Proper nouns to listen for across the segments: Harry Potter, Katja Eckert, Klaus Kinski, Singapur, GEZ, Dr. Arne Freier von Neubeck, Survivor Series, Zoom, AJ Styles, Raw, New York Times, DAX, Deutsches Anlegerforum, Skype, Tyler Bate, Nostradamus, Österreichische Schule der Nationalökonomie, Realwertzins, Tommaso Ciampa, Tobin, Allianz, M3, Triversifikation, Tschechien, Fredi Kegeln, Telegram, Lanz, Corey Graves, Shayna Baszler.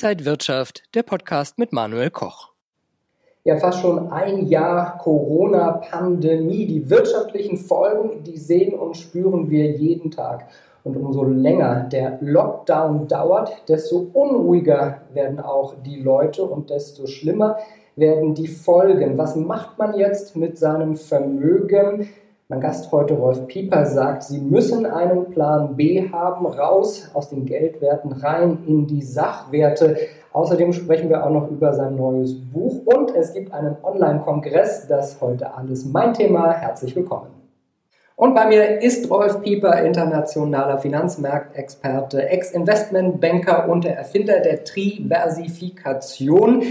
Inside Wirtschaft, der Podcast mit Manuel Koch. Ja, fast schon ein Jahr Corona-Pandemie. Die wirtschaftlichen Folgen, die sehen und spüren wir jeden Tag. Und umso länger der Lockdown dauert, desto unruhiger werden auch die Leute und desto schlimmer werden die Folgen. Was macht man jetzt mit seinem Vermögen? Mein Gast heute, Rolf Pieper, sagt, Sie müssen einen Plan B haben, raus aus den Geldwerten, rein in die Sachwerte. Außerdem sprechen wir auch noch über sein neues Buch und es gibt einen Online-Kongress, das heute alles mein Thema. Herzlich willkommen. Und bei mir ist Rolf Pieper, internationaler Finanzmarktexperte, Ex-Investmentbanker und der Erfinder der Triversifikation.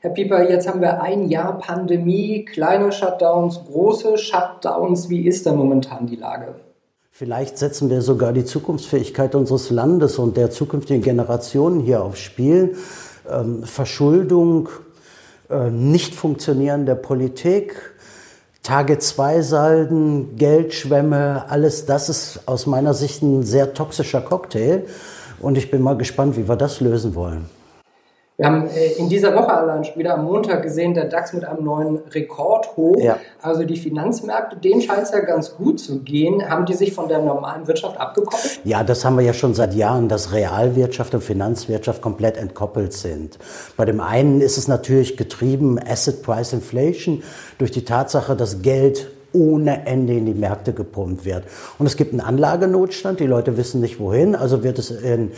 Herr Pieper, jetzt haben wir ein Jahr Pandemie, kleine Shutdowns, große Shutdowns. Wie ist denn momentan die Lage? Vielleicht setzen wir sogar die Zukunftsfähigkeit unseres Landes und der zukünftigen Generationen hier aufs Spiel. Verschuldung, nicht funktionieren der Politik, Tage-2-Salden, Geldschwämme, alles das ist aus meiner Sicht ein sehr toxischer Cocktail. Und ich bin mal gespannt, wie wir das lösen wollen. Wir haben in dieser Woche allein schon wieder am Montag gesehen, der DAX mit einem neuen Rekord hoch. Ja. Also die Finanzmärkte, denen scheint es ja ganz gut zu gehen. Haben die sich von der normalen Wirtschaft abgekoppelt? Ja, das haben wir ja schon seit Jahren, dass Realwirtschaft und Finanzwirtschaft komplett entkoppelt sind. Bei dem einen ist es natürlich getrieben, Asset Price Inflation, durch die Tatsache, dass Geld ohne Ende in die Märkte gepumpt wird. Und es gibt einen Anlagenotstand, die Leute wissen nicht wohin, also wird es in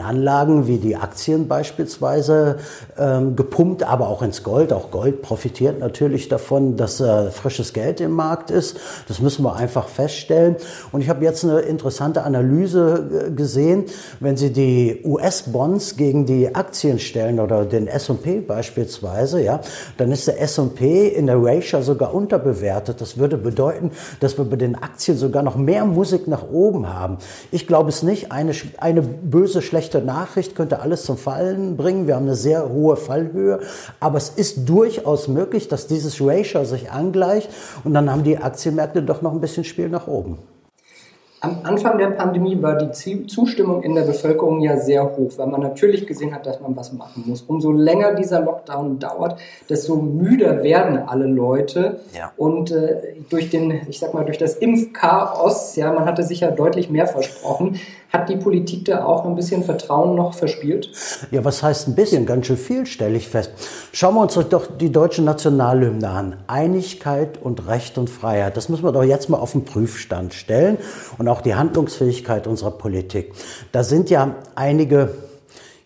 Anlagen wie die Aktien beispielsweise gepumpt, aber auch ins Gold. Auch Gold profitiert natürlich davon, dass frisches Geld im Markt ist. Das müssen wir einfach feststellen. Und ich habe jetzt eine interessante Analyse gesehen, wenn Sie die US-Bonds gegen die Aktien stellen oder den S&P beispielsweise, ja, dann ist der S&P in der Ratio sogar unterbewertet. Das würde bedeuten, dass wir bei den Aktien sogar noch mehr Musik nach oben haben. Ich glaube es nicht. Eine böse, schlechte Nachricht könnte alles zum Fallen bringen. Wir haben eine sehr hohe Fallhöhe. Aber es ist durchaus möglich, dass dieses Ratio sich angleicht. Und dann haben die Aktienmärkte doch noch ein bisschen Spiel nach oben. Am Anfang der Pandemie war die Zustimmung in der Bevölkerung ja sehr hoch, weil man natürlich gesehen hat, dass man was machen muss. Umso länger dieser Lockdown dauert, desto müder werden alle Leute. Ja. Und durch das Impfchaos, ja, man hatte sich ja deutlich mehr versprochen. Hat die Politik da auch ein bisschen Vertrauen noch verspielt? Ja, was heißt ein bisschen? Ganz schön viel, stelle ich fest. Schauen wir uns doch die deutsche Nationalhymne an. Einigkeit und Recht und Freiheit. Das müssen wir doch jetzt mal auf den Prüfstand stellen. Und auch die Handlungsfähigkeit unserer Politik. Da sind ja einige,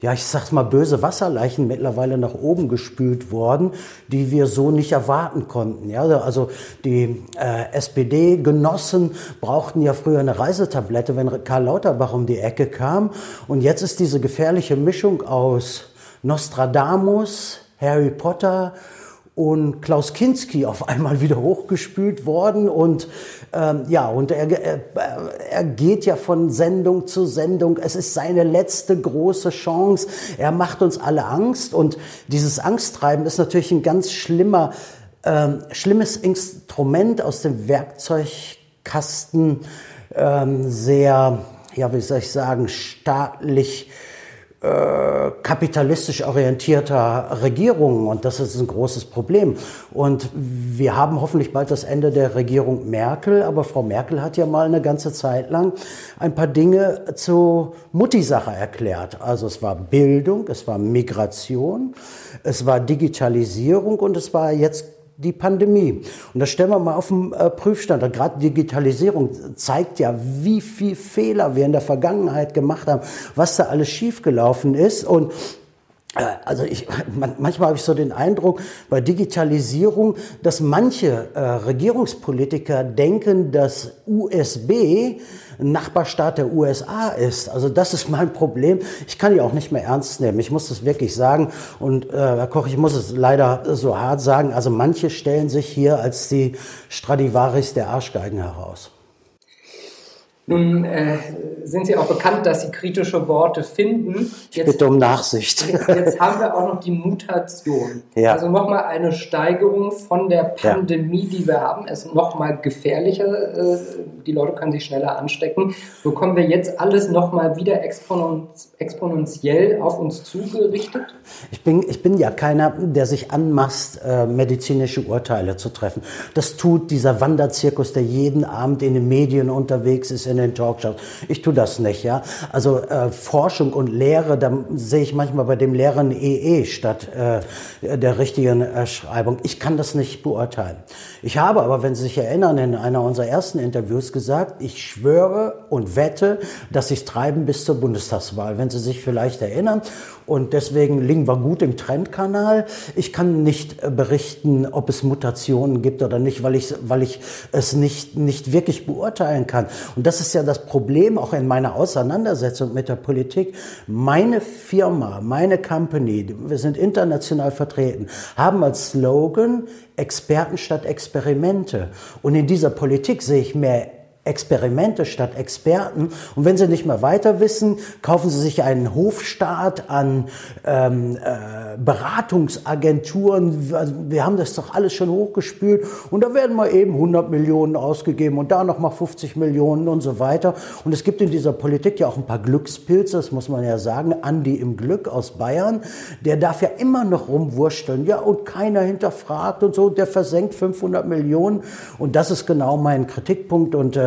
ja, ich sag's mal, böse Wasserleichen mittlerweile nach oben gespült worden, die wir so nicht erwarten konnten. Ja, also die SPD-Genossen brauchten ja früher eine Reisetablette, wenn Karl Lauterbach um die Ecke kam. Und jetzt ist diese gefährliche Mischung aus Nostradamus, Harry Potter und Klaus Kinski auf einmal wieder hochgespült worden. Und er geht ja von Sendung zu Sendung. Es ist seine letzte große Chance. Er macht uns alle Angst. Und dieses Angsttreiben ist natürlich ein ganz schlimmes Instrument aus dem Werkzeugkasten. Sehr, ja, wie soll ich sagen, staatlich kapitalistisch orientierter Regierungen, und das ist ein großes Problem. Und wir haben hoffentlich bald das Ende der Regierung Merkel, aber Frau Merkel hat ja mal eine ganze Zeit lang ein paar Dinge zur Mutti-Sache erklärt. Also es war Bildung, es war Migration, es war Digitalisierung und es war jetzt die Pandemie. Und das stellen wir mal auf den Prüfstand. Und gerade Digitalisierung zeigt ja, wie viel Fehler wir in der Vergangenheit gemacht haben, was da alles schiefgelaufen ist. Und manchmal habe ich so den Eindruck bei Digitalisierung, dass manche Regierungspolitiker denken, dass USB ein Nachbarstaat der USA ist. Also das ist mein Problem. Ich kann die auch nicht mehr ernst nehmen. Ich muss das wirklich sagen. Und Herr Koch, ich muss es leider so hart sagen. Also manche stellen sich hier als die Stradivaris der Arschgeigen heraus. Nun sind Sie auch bekannt, dass Sie kritische Worte finden. Ich bitte um Nachsicht. Jetzt haben wir auch noch die Mutation. Ja. Also nochmal eine Steigerung von der Pandemie, die wir haben. Es ist nochmal gefährlicher. Die Leute können sich schneller anstecken. Bekommen wir jetzt alles nochmal wieder exponentiell auf uns zugerichtet? Ich bin ja keiner, der sich anmaßt, medizinische Urteile zu treffen. Das tut dieser Wanderzirkus, der jeden Abend in den Medien unterwegs ist, in den Talkshows. Ich tue das nicht, ja. Also Forschung und Lehre, da sehe ich manchmal bei dem Lehrer ein EE statt der richtigen Schreibung. Ich kann das nicht beurteilen. Ich habe aber, wenn Sie sich erinnern, in einer unserer ersten Interviews gesagt, ich schwöre und wette, dass Sie es treiben bis zur Bundestagswahl, wenn Sie sich vielleicht erinnern. Und deswegen liegen wir gut im Trendkanal. Ich kann nicht berichten, ob es Mutationen gibt oder nicht, weil ich es nicht wirklich beurteilen kann. Und das ist ja das Problem auch in meiner Auseinandersetzung mit der Politik. Meine Firma, meine Company, wir sind international vertreten, haben als Slogan Experten statt Experimente. Und in dieser Politik sehe ich mehr Experimente statt Experten. Und wenn Sie nicht mehr weiter wissen, kaufen Sie sich einen Hofstaat an Beratungsagenturen. Wir haben das doch alles schon hochgespült. Und da werden mal eben 100 Millionen ausgegeben und da nochmal 50 Millionen und so weiter. Und es gibt in dieser Politik ja auch ein paar Glückspilze, das muss man ja sagen. Andi im Glück aus Bayern, der darf ja immer noch rumwursteln. Ja, und keiner hinterfragt und so. Und der versenkt 500 Millionen. Und das ist genau mein Kritikpunkt. Und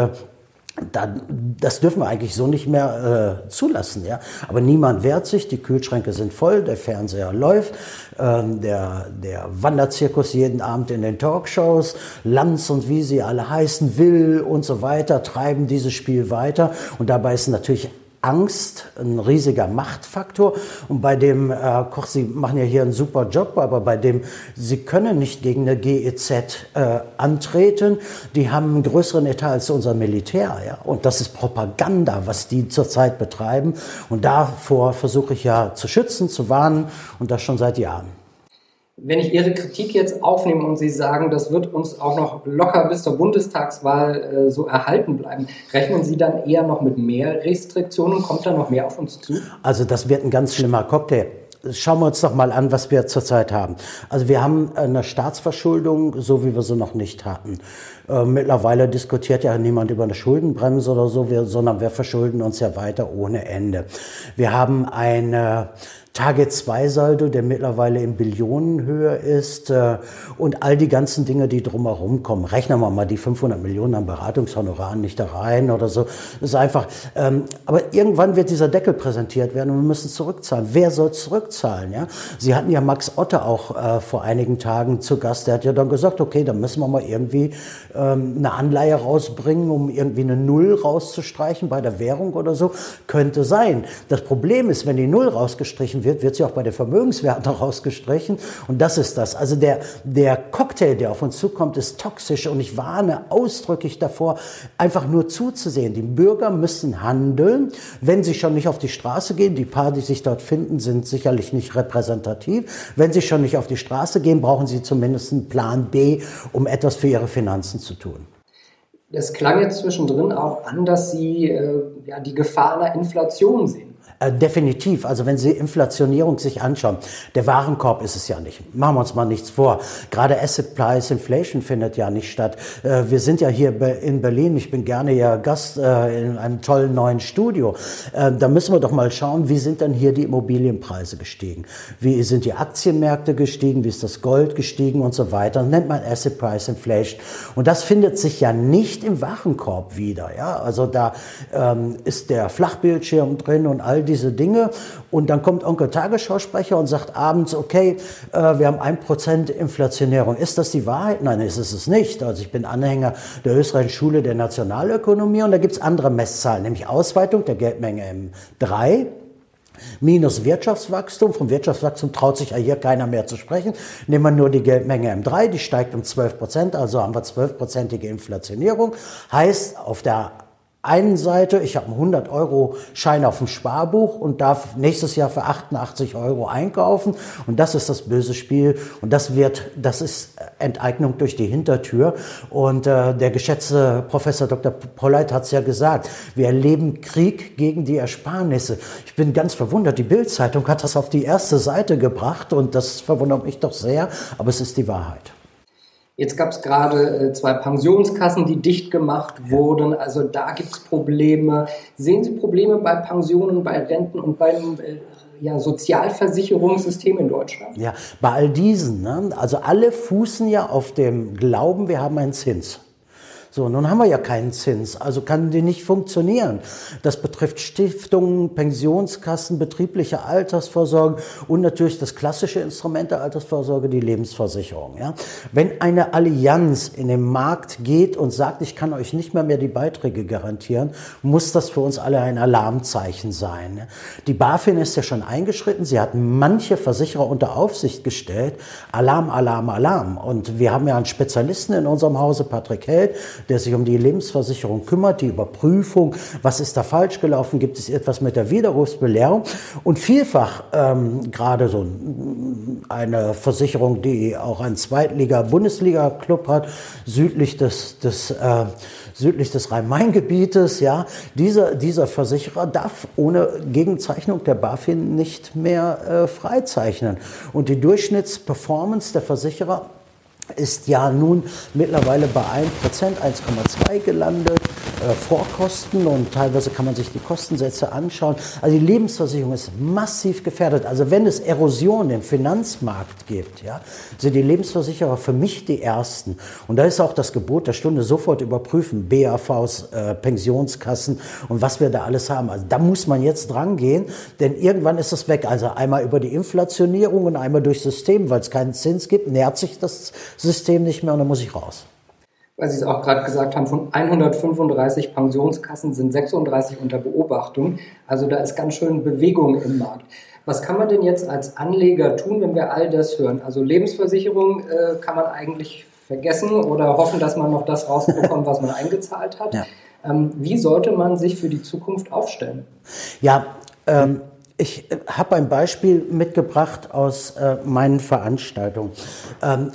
das dürfen wir eigentlich so nicht mehr zulassen. Ja? Aber niemand wehrt sich, die Kühlschränke sind voll, der Fernseher läuft, der Wanderzirkus jeden Abend in den Talkshows, Lanz und wie sie alle heißen, Will und so weiter, treiben dieses Spiel weiter. Und dabei ist natürlich Angst ein riesiger Machtfaktor. Und bei dem, Koch, Sie machen ja hier einen super Job, aber bei dem, Sie können nicht gegen eine GEZ antreten. Die haben einen größeren Etat als unser Militär. Ja? Und das ist Propaganda, was die zurzeit betreiben. Und davor versuche ich ja zu schützen, zu warnen und das schon seit Jahren. Wenn ich Ihre Kritik jetzt aufnehme und Sie sagen, das wird uns auch noch locker bis zur Bundestagswahl so erhalten bleiben, rechnen Sie dann eher noch mit mehr Restriktionen? Kommt da noch mehr auf uns zu? Also das wird ein ganz schlimmer Cocktail. Schauen wir uns doch mal an, was wir zurzeit haben. Also wir haben eine Staatsverschuldung, so wie wir sie noch nicht hatten. Mittlerweile diskutiert ja niemand über eine Schuldenbremse oder so, sondern wir verschulden uns ja weiter ohne Ende. Wir haben eine Target-2-Saldo, der mittlerweile in Billionenhöhe ist und all die ganzen Dinge, die drumherum kommen. Rechnen wir mal die 500 Millionen an Beratungshonoraren nicht da rein oder so. Das ist einfach, aber irgendwann wird dieser Deckel präsentiert werden und wir müssen zurückzahlen. Wer soll zurückzahlen? Ja? Sie hatten ja Max Otte auch vor einigen Tagen zu Gast. Der hat ja dann gesagt, okay, dann müssen wir mal irgendwie eine Anleihe rausbringen, um irgendwie eine Null rauszustreichen bei der Währung oder so. Könnte sein. Das Problem ist, wenn die Null rausgestrichen wird sie auch bei den Vermögenswerten rausgestrichen. Und das ist das. Also der Cocktail, der auf uns zukommt, ist toxisch. Und ich warne ausdrücklich davor, einfach nur zuzusehen. Die Bürger müssen handeln. Wenn sie schon nicht auf die Straße gehen, die paar, die sich dort finden, sind sicherlich nicht repräsentativ. Wenn sie schon nicht auf die Straße gehen, brauchen sie zumindest einen Plan B, um etwas für ihre Finanzen zu tun. Es klang jetzt zwischendrin auch an, dass Sie die Gefahr einer Inflation sehen. Definitiv. Also wenn Sie Inflationierung sich anschauen, der Warenkorb ist es ja nicht. Machen wir uns mal nichts vor. Gerade Asset Price Inflation findet ja nicht statt. Wir sind ja hier in Berlin. Ich bin gerne ja Gast in einem tollen neuen Studio. Da müssen wir doch mal schauen, wie sind denn hier die Immobilienpreise gestiegen? Wie sind die Aktienmärkte gestiegen? Wie ist das Gold gestiegen und so weiter? Das nennt man Asset Price Inflation. Und das findet sich ja nicht im Warenkorb wieder. Ja? Also da ist der Flachbildschirm drin und all diese Dinge. Und dann kommt Onkel Tagesschausprecher und sagt abends, okay, wir haben 1% Inflationierung. Ist das die Wahrheit? Nein, ist es nicht. Also ich bin Anhänger der Österreichischen Schule der Nationalökonomie und da gibt es andere Messzahlen, nämlich Ausweitung der Geldmenge M3. Minus Wirtschaftswachstum. Vom Wirtschaftswachstum traut sich ja hier keiner mehr zu sprechen. Nehmen wir nur die Geldmenge M3, die steigt um 12%, also haben wir 12%ige Inflationierung. Heißt, auf der einen Seite, ich habe einen 100-Euro-Schein auf dem Sparbuch und darf nächstes Jahr für 88 Euro einkaufen. Und das ist das böse Spiel. Und das ist Enteignung durch die Hintertür. Und der geschätzte Professor Dr. Polleit hat es ja gesagt, wir erleben Krieg gegen die Ersparnisse. Ich bin ganz verwundert, die Bild-Zeitung hat das auf die erste Seite gebracht und das verwundert mich doch sehr, aber es ist die Wahrheit. Jetzt gab es gerade zwei Pensionskassen, die dicht gemacht wurden. Also da gibt es Probleme. Sehen Sie Probleme bei Pensionen, bei Renten und beim Sozialversicherungssystem in Deutschland? Ja, bei all diesen. Ne? Also alle fußen ja auf dem Glauben, wir haben einen Zins. So, nun haben wir ja keinen Zins, also kann die nicht funktionieren. Das betrifft Stiftungen, Pensionskassen, betriebliche Altersvorsorge und natürlich das klassische Instrument der Altersvorsorge, die Lebensversicherung. Ja? Wenn eine Allianz in den Markt geht und sagt, ich kann euch nicht mehr die Beiträge garantieren, muss das für uns alle ein Alarmzeichen sein. Ne? Die BaFin ist ja schon eingeschritten, sie hat manche Versicherer unter Aufsicht gestellt. Alarm, Alarm, Alarm. Und wir haben ja einen Spezialisten in unserem Hause, Patrick Heldt, der sich um die Lebensversicherung kümmert, die Überprüfung, was ist da falsch gelaufen, gibt es etwas mit der Widerrufsbelehrung. Und vielfach gerade so eine Versicherung, die auch einen Zweitliga-Bundesliga-Club hat, südlich des Rhein-Main-Gebietes, ja, dieser Versicherer darf ohne Gegenzeichnung der BaFin nicht mehr freizeichnen. Und die Durchschnittsperformance der Versicherer ist ja nun mittlerweile bei 1%, 1,2 gelandet, Vorkosten und teilweise kann man sich die Kostensätze anschauen. Also die Lebensversicherung ist massiv gefährdet. Also wenn es Erosion im Finanzmarkt gibt, ja, sind die Lebensversicherer für mich die Ersten. Und da ist auch das Gebot der Stunde, sofort überprüfen, BAVs, Pensionskassen und was wir da alles haben. Also da muss man jetzt dran gehen, denn irgendwann ist das weg. Also einmal über die Inflationierung und einmal durchs System, weil es keinen Zins gibt, nährt sich das System nicht mehr und dann muss ich raus. Weil Sie es auch gerade gesagt haben, von 135 Pensionskassen sind 36 unter Beobachtung. Also da ist ganz schön Bewegung im Markt. Was kann man denn jetzt als Anleger tun, wenn wir all das hören? Also Lebensversicherung kann man eigentlich vergessen oder hoffen, dass man noch das rausbekommt, was man eingezahlt hat. Ja. Wie sollte man sich für die Zukunft aufstellen? Ja, ich habe ein Beispiel mitgebracht aus meinen Veranstaltungen.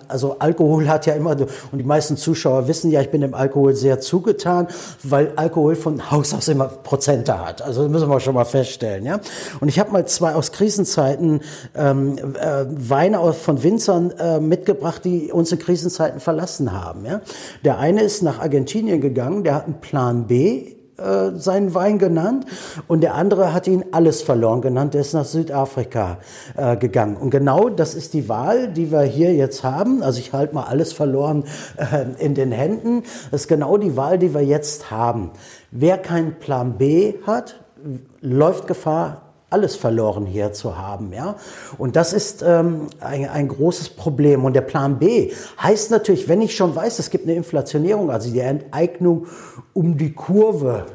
Also Alkohol hat ja immer, und die meisten Zuschauer wissen ja, ich bin dem Alkohol sehr zugetan, weil Alkohol von Haus aus immer Prozente hat. Also das müssen wir schon mal feststellen. Ja? Und ich habe mal zwei aus Krisenzeiten Weine von Winzern mitgebracht, die uns in Krisenzeiten verlassen haben. Ja? Der eine ist nach Argentinien gegangen, der hat einen Plan B seinen Wein genannt und der andere hat ihn alles verloren genannt, der ist nach Südafrika gegangen. Und genau das ist die Wahl, die wir hier jetzt haben. Also ich halte mal alles verloren in den Händen. Das ist genau die Wahl, die wir jetzt haben. Wer keinen Plan B hat, läuft Gefahr, alles verloren hier zu haben, ja. Und das ist ein großes Problem. Und der Plan B heißt natürlich, wenn ich schon weiß, es gibt eine Inflationierung, also die Enteignung um die Kurve,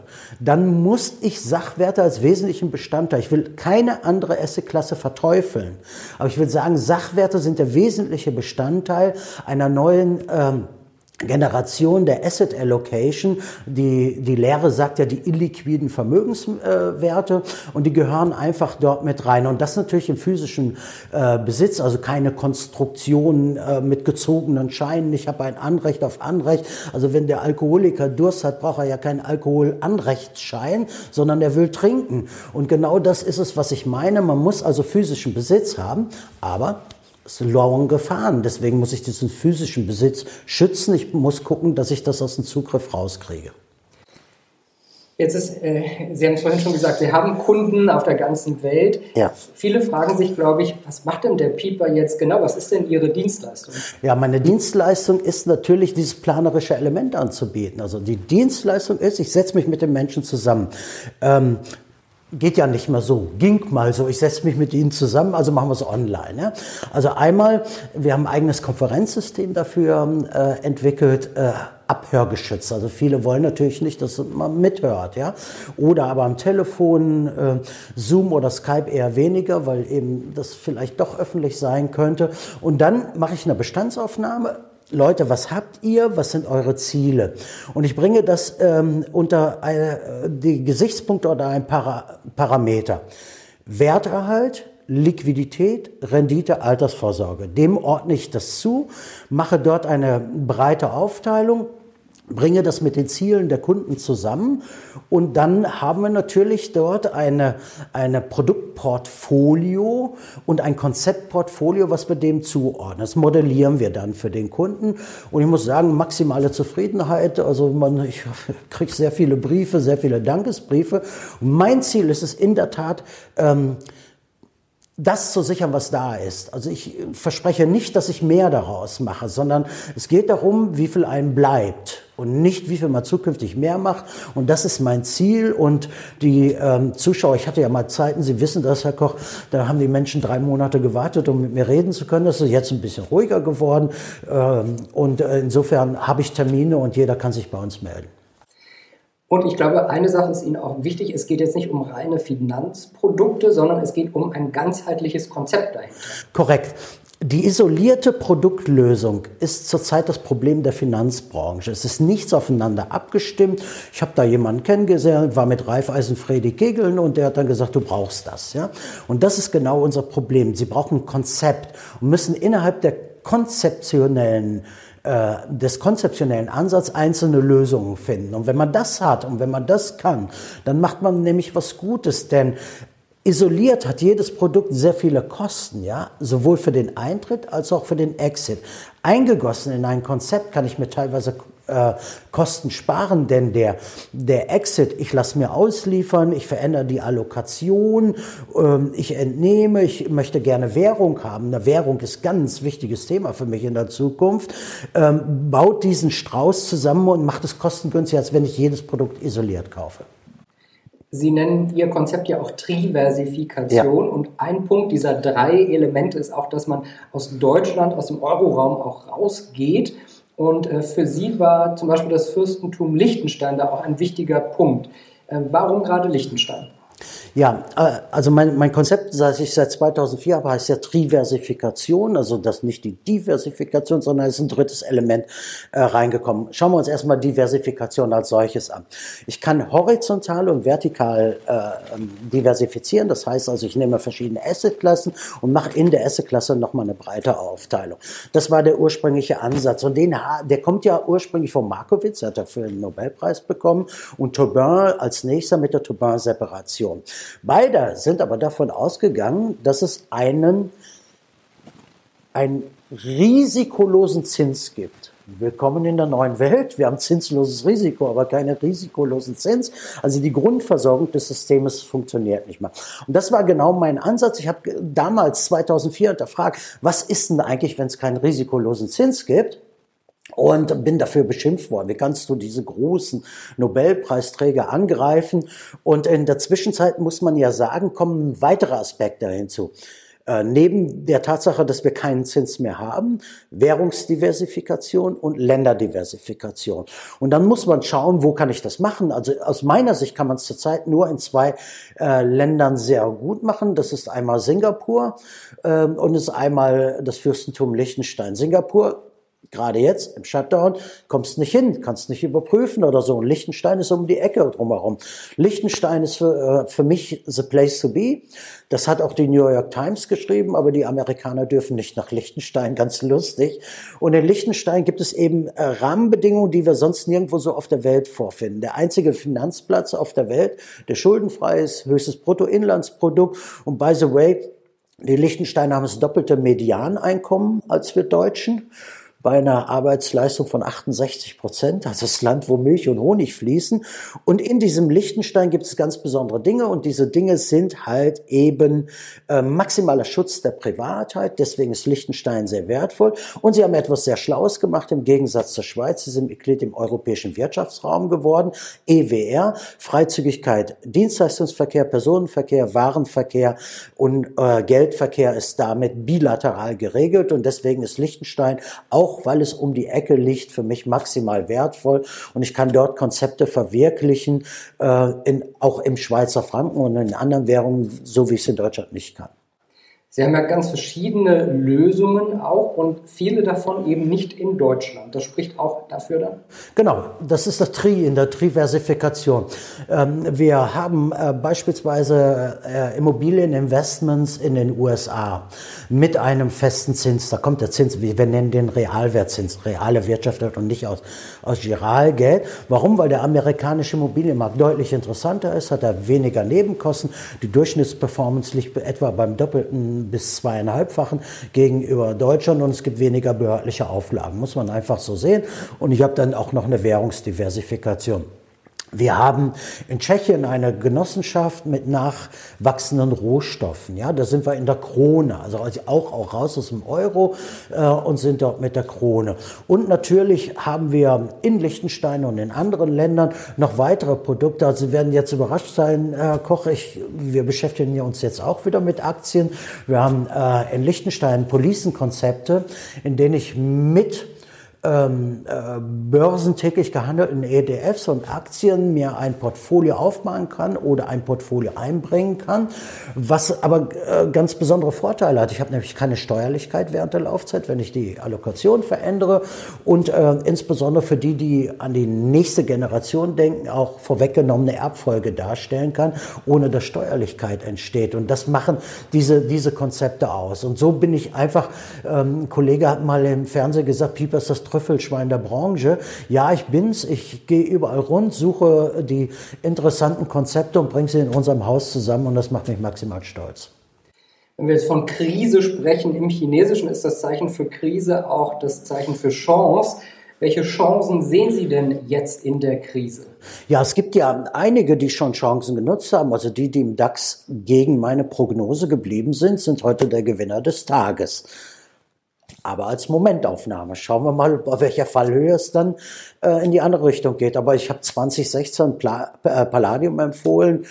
dann muss ich Sachwerte als wesentlichen Bestandteil, ich will keine andere Assetklasse verteufeln, aber ich will sagen, Sachwerte sind der wesentliche Bestandteil einer neuen Generation der Asset Allocation, die Lehre sagt ja die illiquiden Vermögenswerte und die gehören einfach dort mit rein und das natürlich im physischen Besitz, also keine Konstruktionen mit gezogenen Scheinen, ich habe ein Anrecht auf Anrecht, also wenn der Alkoholiker Durst hat, braucht er ja keinen Alkoholanrechtsschein, sondern er will trinken und genau das ist es, was ich meine, man muss also physischen Besitz haben, aber es lauern Gefahren. Deswegen muss ich diesen physischen Besitz schützen. Ich muss gucken, dass ich das aus dem Zugriff rauskriege. Jetzt ist, Sie haben es vorhin schon gesagt, Sie haben Kunden auf der ganzen Welt. Ja. Viele fragen sich, glaube ich, was macht denn der Pieper jetzt genau? Was ist denn Ihre Dienstleistung? Ja, meine Dienstleistung ist natürlich, dieses planerische Element anzubieten. Also die Dienstleistung ist, ich setze mich mit den Menschen zusammen. Geht ja nicht mehr so, ging mal so, ich setze mich mit Ihnen zusammen, also machen wir es online. Ja? Also einmal, wir haben ein eigenes Konferenzsystem dafür entwickelt, abhörgeschützt. Also viele wollen natürlich nicht, dass man mithört, ja. Oder aber am Telefon, Zoom oder Skype eher weniger, weil eben das vielleicht doch öffentlich sein könnte. Und dann mache ich eine Bestandsaufnahme. Leute, was habt ihr, was sind eure Ziele? Und ich bringe das unter die Gesichtspunkte oder ein Parameter. Werterhalt, Liquidität, Rendite, Altersvorsorge. Dem ordne ich das zu, mache dort eine breite Aufteilung, bringe das mit den Zielen der Kunden zusammen und dann haben wir natürlich dort eine Produktportfolio und ein Konzeptportfolio, was wir dem zuordnen. Das modellieren wir dann für den Kunden und ich muss sagen, maximale Zufriedenheit, also ich kriege sehr viele Briefe, sehr viele Dankesbriefe und mein Ziel ist es in der Tat, das zu sichern, was da ist. Also ich verspreche nicht, dass ich mehr daraus mache, sondern es geht darum, wie viel einem bleibt und nicht, wie viel man zukünftig mehr macht. Und das ist mein Ziel. Und die Zuschauer, ich hatte ja mal Zeiten, Sie wissen das, Herr Koch, da haben die Menschen 3 Monate gewartet, um mit mir reden zu können. Das ist jetzt ein bisschen ruhiger geworden. Und insofern habe ich Termine und jeder kann sich bei uns melden. Und ich glaube, eine Sache ist Ihnen auch wichtig, es geht jetzt nicht um reine Finanzprodukte, sondern es geht um ein ganzheitliches Konzept dahinter. Korrekt. Die isolierte Produktlösung ist zurzeit das Problem der Finanzbranche. Es ist nichts aufeinander abgestimmt. Ich habe da jemanden kennengelernt, war mit Raiffeisen Fredi Kegeln und der hat dann gesagt, du brauchst das. Ja? Und das ist genau unser Problem. Sie brauchen ein Konzept und müssen innerhalb der konzeptionellen Ansatz einzelne Lösungen finden. Und wenn man das hat und wenn man das kann, dann macht man nämlich was Gutes, denn isoliert hat jedes Produkt sehr viele Kosten, ja, sowohl für den Eintritt als auch für den Exit. Eingegossen in ein Konzept kann ich mir teilweise Kosten sparen, denn der Exit, ich lasse mir ausliefern, ich verändere die Allokation, ich entnehme, ich möchte gerne Währung haben. Eine Währung ist ein ganz wichtiges Thema für mich in der Zukunft. Baut diesen Strauß zusammen und macht es kostengünstiger, als wenn ich jedes Produkt isoliert kaufe. Sie nennen Ihr Konzept ja auch Triversifikation, ja. Und ein Punkt dieser 3 Elemente ist auch, dass man aus Deutschland, aus dem Euroraum auch rausgeht. Und für Sie war zum Beispiel das Fürstentum Liechtenstein da auch ein wichtiger Punkt. Warum gerade Liechtenstein? Ja, also mein Konzept, das ich seit 2004 habe, heißt ja Triversifikation, also das ist nicht die Diversifikation, sondern es ist ein 3. Element reingekommen. Schauen wir uns erstmal Diversifikation als solches an. Ich kann horizontal und vertikal diversifizieren, das heißt also, ich nehme verschiedene Assetklassen und mache in der Assetklasse nochmal eine breite Aufteilung. Das war der ursprüngliche Ansatz und der kommt ja ursprünglich von Markowitz, hat dafür einen Nobelpreis bekommen und Tobin als nächster mit der Tobin-Separation. Beide sind aber davon ausgegangen, dass es einen risikolosen Zins gibt. Willkommen in der neuen Welt. Wir haben zinsloses Risiko, aber keinen risikolosen Zins. Also die Grundversorgung des Systems funktioniert nicht mehr. Und das war genau mein Ansatz. Ich habe damals 2004 hinterfragt, was ist denn eigentlich, wenn es keinen risikolosen Zins gibt? Und bin dafür beschimpft worden. Wie kannst du diese großen Nobelpreisträger angreifen? Und in der Zwischenzeit muss man ja sagen, kommen weitere Aspekte hinzu. Neben der Tatsache, dass wir keinen Zins mehr haben, Währungsdiversifikation und Länderdiversifikation. Und dann muss man schauen, wo kann ich das machen? Also aus meiner Sicht kann man es zurzeit nur in 2 Ländern sehr gut machen. Das ist einmal Singapur und ist einmal das Fürstentum Liechtenstein. Singapur, gerade jetzt im Shutdown, kommst nicht hin, kannst nicht überprüfen oder so. Und Liechtenstein ist um die Ecke drumherum. Liechtenstein ist für mich the place to be. Das hat auch die New York Times geschrieben, aber die Amerikaner dürfen nicht nach Liechtenstein, ganz lustig. Und in Liechtenstein gibt es eben Rahmenbedingungen, die wir sonst nirgendwo so auf der Welt vorfinden. Der einzige Finanzplatz auf der Welt, der schuldenfrei ist, höchstes Bruttoinlandsprodukt. Und by the way, die Liechtensteiner haben das doppelte Medianeinkommen als wir Deutschen. Bei einer Arbeitsleistung von 68%, also das Land, wo Milch und Honig fließen. Und in diesem Liechtenstein gibt es ganz besondere Dinge und diese Dinge sind halt eben maximaler Schutz der Privatheit, deswegen ist Liechtenstein sehr wertvoll. Und sie haben etwas sehr Schlaues gemacht, im Gegensatz zur Schweiz, sie sind Mitglied im europäischen Wirtschaftsraum geworden, EWR, Freizügigkeit, Dienstleistungsverkehr, Personenverkehr, Warenverkehr und Geldverkehr ist damit bilateral geregelt und deswegen ist Liechtenstein auch, weil es um die Ecke liegt, für mich maximal wertvoll und ich kann dort Konzepte verwirklichen, auch im Schweizer Franken und in anderen Währungen, so wie ich es in Deutschland nicht kann. Sie haben ja ganz verschiedene Lösungen auch und viele davon eben nicht in Deutschland. Das spricht auch dafür dann? Genau, das ist das Tri in der Triversifikation. Wir haben beispielsweise Immobilieninvestments in den USA mit einem festen Zins. Da kommt der Zins, wir nennen den Realwertzins, reale Wirtschaft und nicht aus Giralgeld. Warum? Weil der amerikanische Immobilienmarkt deutlich interessanter ist, hat er weniger Nebenkosten. Die Durchschnittsperformance liegt etwa beim doppelten bis 2,5-fachen gegenüber Deutschland und es gibt weniger behördliche Auflagen, muss man einfach so sehen. Und ich habe dann auch noch eine Währungsdiversifikation. Wir haben in Tschechien eine Genossenschaft mit nachwachsenden Rohstoffen. Ja, da sind wir in der Krone, also auch raus aus dem Euro und sind dort mit der Krone. Und natürlich haben wir in Liechtenstein und in anderen Ländern noch weitere Produkte. Also Sie werden jetzt überrascht sein, Herr Koch, wir beschäftigen uns jetzt auch wieder mit Aktien. Wir haben in Liechtenstein Policenkonzepte, in denen ich mit börsentäglich gehandelten ETFs und Aktien mir ein Portfolio aufmachen kann oder ein Portfolio einbringen kann, was aber ganz besondere Vorteile hat. Ich habe nämlich keine Steuerlichkeit während der Laufzeit, wenn ich die Allokation verändere und insbesondere für die, die an die nächste Generation denken, auch vorweggenommene Erbfolge darstellen kann, ohne dass Steuerlichkeit entsteht. Und das machen diese Konzepte aus. Und so bin ich einfach, ein Kollege hat mal im Fernsehen gesagt, Pieper ist das Trüffelschwein der Branche. Ja, ich bin's, ich gehe überall rund, suche die interessanten Konzepte und bringe sie in unserem Haus zusammen und das macht mich maximal stolz. Wenn wir jetzt von Krise sprechen, im Chinesischen ist das Zeichen für Krise auch das Zeichen für Chance. Welche Chancen sehen Sie denn jetzt in der Krise? Ja, es gibt ja einige, die schon Chancen genutzt haben. Also die im DAX gegen meine Prognose geblieben sind, sind heute der Gewinner des Tages. Aber als Momentaufnahme. Schauen wir mal, bei welcher Fallhöhe es dann in die andere Richtung geht. Aber ich habe 2016 Palladium empfohlen.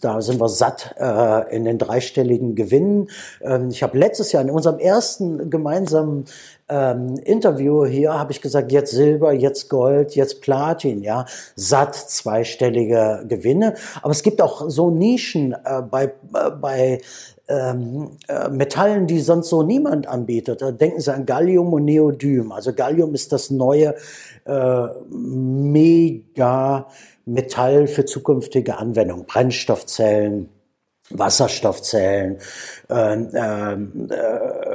Da sind wir satt in den dreistelligen Gewinnen. Ich habe letztes Jahr in unserem ersten gemeinsamen Interview hier habe ich gesagt, jetzt Silber, jetzt Gold, jetzt Platin, ja, satt zweistellige Gewinne. Aber es gibt auch so Nischen bei Metallen, die sonst so niemand anbietet. Da denken Sie an Gallium und Neodym. Also Gallium ist das neue Mega-Metall für zukünftige Anwendungen, Brennstoffzellen, Wasserstoffzellen,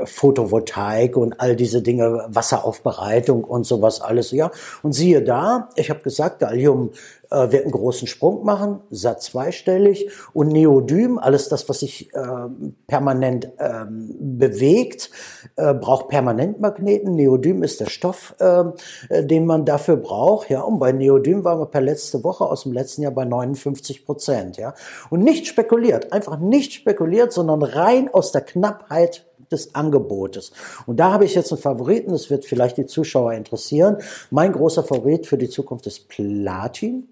Photovoltaik und all diese Dinge, Wasseraufbereitung und sowas alles. Ja. Und siehe da, ich habe gesagt, Gallium wird einen großen Sprung machen, satt zweistellig. Und Neodym, alles das, was sich permanent bewegt, braucht permanent Magneten. Neodym ist der Stoff, den man dafür braucht. Ja, und bei Neodym waren wir per letzte Woche aus dem letzten Jahr bei 59%. Ja, und nicht spekuliert, einfach nicht spekuliert, sondern rein aus der Knappheit des Angebotes. Und da habe ich jetzt einen Favoriten, das wird vielleicht die Zuschauer interessieren. Mein großer Favorit für die Zukunft ist Platin.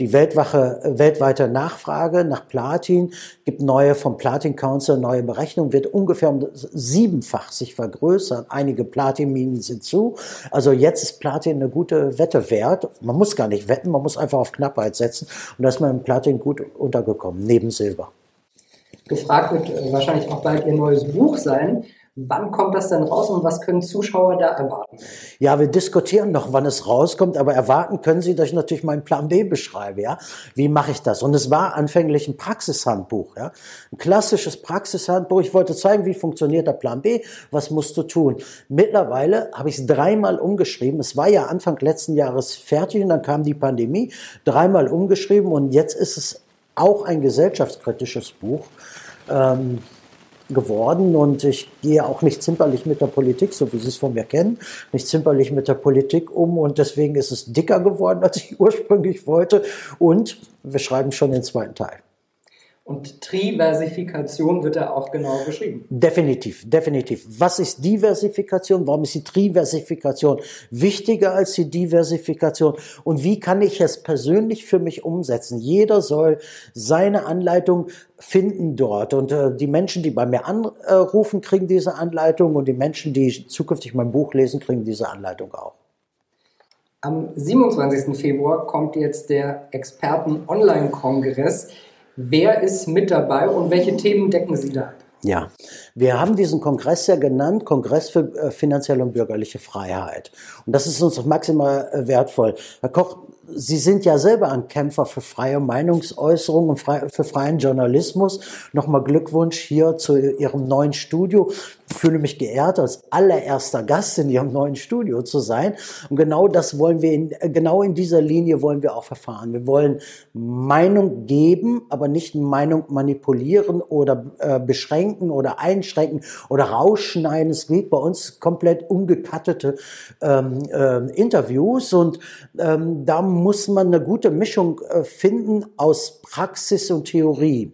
Die weltweite Nachfrage nach Platin gibt neue vom Platin Council, neue Berechnungen, wird ungefähr um 7-fach sich vergrößern. Einige Platinminen sind zu. Also jetzt ist Platin eine gute Wette wert. Man muss gar nicht wetten, man muss einfach auf Knappheit setzen. Und da ist man im Platin gut untergekommen, neben Silber. Gefragt wird wahrscheinlich auch bald Ihr neues Buch sein. Wann kommt das denn raus und was können Zuschauer da erwarten? Ja, wir diskutieren noch, wann es rauskommt, aber erwarten können Sie, dass ich natürlich meinen Plan B beschreibe. Ja? Wie mache ich das? Und es war anfänglich ein Praxishandbuch, ja? Ein klassisches Praxishandbuch. Ich wollte zeigen, wie funktioniert der Plan B, was musst du tun. Mittlerweile habe ich es dreimal umgeschrieben. Es war ja Anfang letzten Jahres fertig und dann kam die Pandemie. Dreimal umgeschrieben und jetzt ist es auch ein gesellschaftskritisches Buch geworden und ich gehe auch nicht zimperlich mit der Politik, so wie Sie es von mir kennen, nicht zimperlich mit der Politik um und deswegen ist es dicker geworden, als ich ursprünglich wollte und wir schreiben schon den zweiten Teil. Und Triversifikation wird da auch genau beschrieben. Definitiv, definitiv. Was ist Diversifikation? Warum ist die Triversifikation wichtiger als die Diversifikation? Und wie kann ich es persönlich für mich umsetzen? Jeder soll seine Anleitung finden dort. Und die Menschen, die bei mir anrufen, kriegen diese Anleitung. Und die Menschen, die zukünftig mein Buch lesen, kriegen diese Anleitung auch. Am 27. Februar kommt jetzt der Experten-Online-Kongress. Wer ist mit dabei und welche Themen decken Sie da ab? Ja, wir haben diesen Kongress ja genannt, Kongress für finanzielle und bürgerliche Freiheit. Und das ist uns maximal wertvoll. Herr Koch, Sie sind ja selber ein Kämpfer für freie Meinungsäußerung und für freien Journalismus. Nochmal Glückwunsch hier zu Ihrem neuen Studio. Ich fühle mich geehrt, als allererster Gast in Ihrem neuen Studio zu sein. Und genau das wollen wir, genau in dieser Linie wollen wir auch verfahren. Wir wollen Meinung geben, aber nicht Meinung manipulieren oder beschränken oder einschränken oder rausschneiden. Es geht bei uns komplett ungecuttete Interviews und da muss man eine gute Mischung finden aus Praxis und Theorie.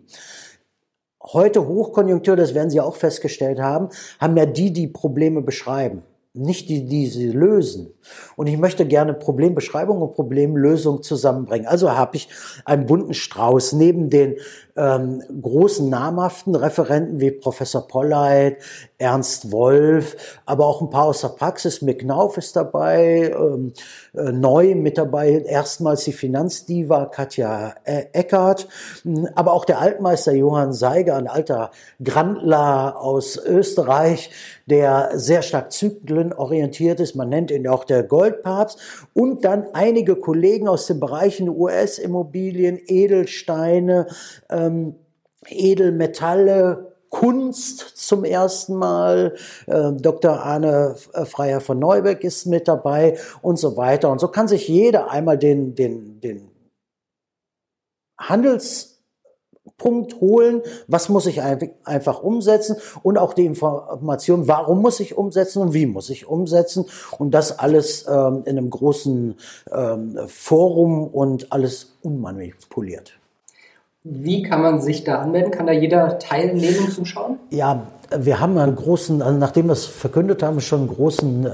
Heute Hochkonjunktur, das werden Sie auch festgestellt haben, haben ja die Probleme beschreiben, nicht die sie lösen. Und ich möchte gerne Problembeschreibung und Problemlösung zusammenbringen. Also habe ich einen bunten Strauß neben den großen namhaften Referenten wie Professor Polleit, Ernst Wolf, aber auch ein paar aus der Praxis. Mick Knauf ist dabei, neu mit dabei, erstmals die Finanzdiva Katja Eckert, aber auch der Altmeister Johann Seiger, ein alter Grandler aus Österreich, der sehr stark zyklenorientiert ist. Man nennt ihn auch der Goldpapst. Und dann einige Kollegen aus den Bereichen US-Immobilien, Edelsteine, Edelmetalle, Kunst zum ersten Mal, Dr. Arne Freier von Neubeck ist mit dabei und so weiter. Und so kann sich jeder einmal den Handelspunkt holen, was muss ich einfach umsetzen und auch die Information, warum muss ich umsetzen und wie muss ich umsetzen und das alles in einem großen Forum und alles unmanipuliert. Wie kann man sich da anmelden? Kann da jeder teilnehmen, zuschauen? Ja, wir haben einen großen, also nachdem wir es verkündet haben, schon einen großen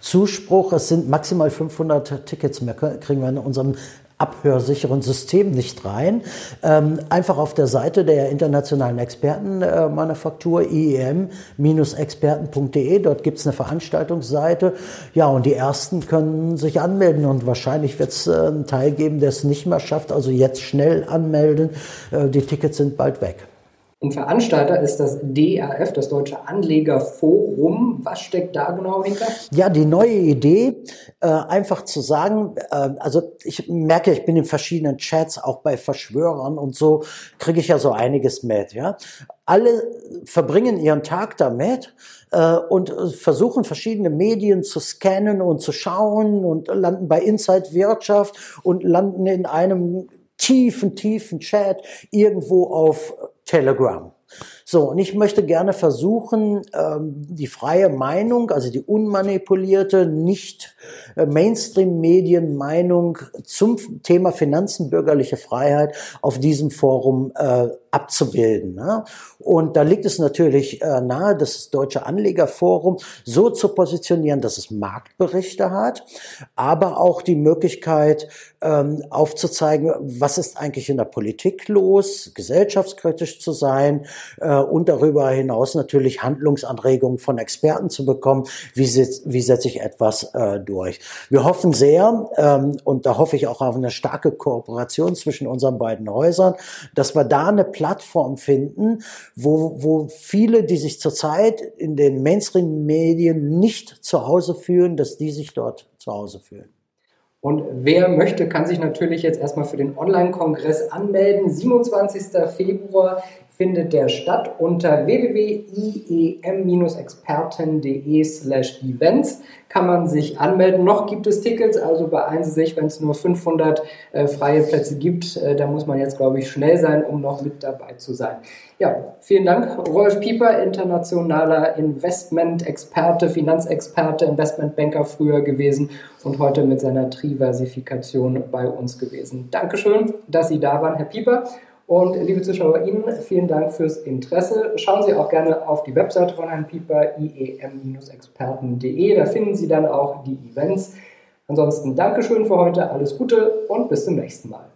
Zuspruch. Es sind maximal 500 Tickets, mehr kriegen wir in unserem abhörsicheren System nicht rein. Einfach auf der Seite der internationalen Expertenmanufaktur iem-experten.de. Dort gibt es eine Veranstaltungsseite. Ja, und die Ersten können sich anmelden und wahrscheinlich wird es einen Teil geben, der es nicht mehr schafft. Also jetzt schnell anmelden. Die Tickets sind bald weg. Und Veranstalter ist das DAF, das Deutsche Anlegerforum. Was steckt da genau hinter? Ja, die neue Idee, einfach zu sagen, also ich merke, ich bin in verschiedenen Chats, auch bei Verschwörern und so, kriege ich ja so einiges mit, ja. Alle verbringen ihren Tag damit und versuchen verschiedene Medien zu scannen und zu schauen und landen bei Inside Wirtschaft und landen in einem tiefen Chat irgendwo auf Telegram. So, und ich möchte gerne versuchen, die freie Meinung, also die unmanipulierte, nicht Mainstream-Medien-Meinung zum Thema Finanzen, bürgerliche Freiheit auf diesem Forum abzubilden. Ne? Und da liegt es natürlich nahe, das Deutsche Anlegerforum so zu positionieren, dass es Marktberichte hat, aber auch die Möglichkeit aufzuzeigen, was ist eigentlich in der Politik los, gesellschaftskritisch zu sein, und darüber hinaus natürlich Handlungsanregungen von Experten zu bekommen, wie setze ich etwas durch. Wir hoffen sehr, und da hoffe ich auch auf eine starke Kooperation zwischen unseren beiden Häusern, dass wir da eine Plattform finden, wo viele, die sich zurzeit in den Mainstream-Medien nicht zu Hause fühlen, dass die sich dort zu Hause fühlen. Und wer möchte, kann sich natürlich jetzt erstmal für den Online-Kongress anmelden. 27. Februar findet der statt unter www.iem-experten.de/events kann man sich anmelden. Noch gibt es Tickets, also beeilen Sie sich, wenn es nur 500 freie Plätze gibt. Da muss man jetzt, glaube ich, schnell sein, um noch mit dabei zu sein. Ja, vielen Dank, Rolf Pieper, internationaler Investmentexperte, Finanzexperte, Investmentbanker früher gewesen und heute mit seiner Triversifikation bei uns gewesen. Dankeschön, dass Sie da waren, Herr Pieper. Und liebe Zuschauer, Ihnen vielen Dank fürs Interesse. Schauen Sie auch gerne auf die Webseite von Herrn Pieper, iem-experten.de. Da finden Sie dann auch die Events. Ansonsten Dankeschön für heute, alles Gute und bis zum nächsten Mal.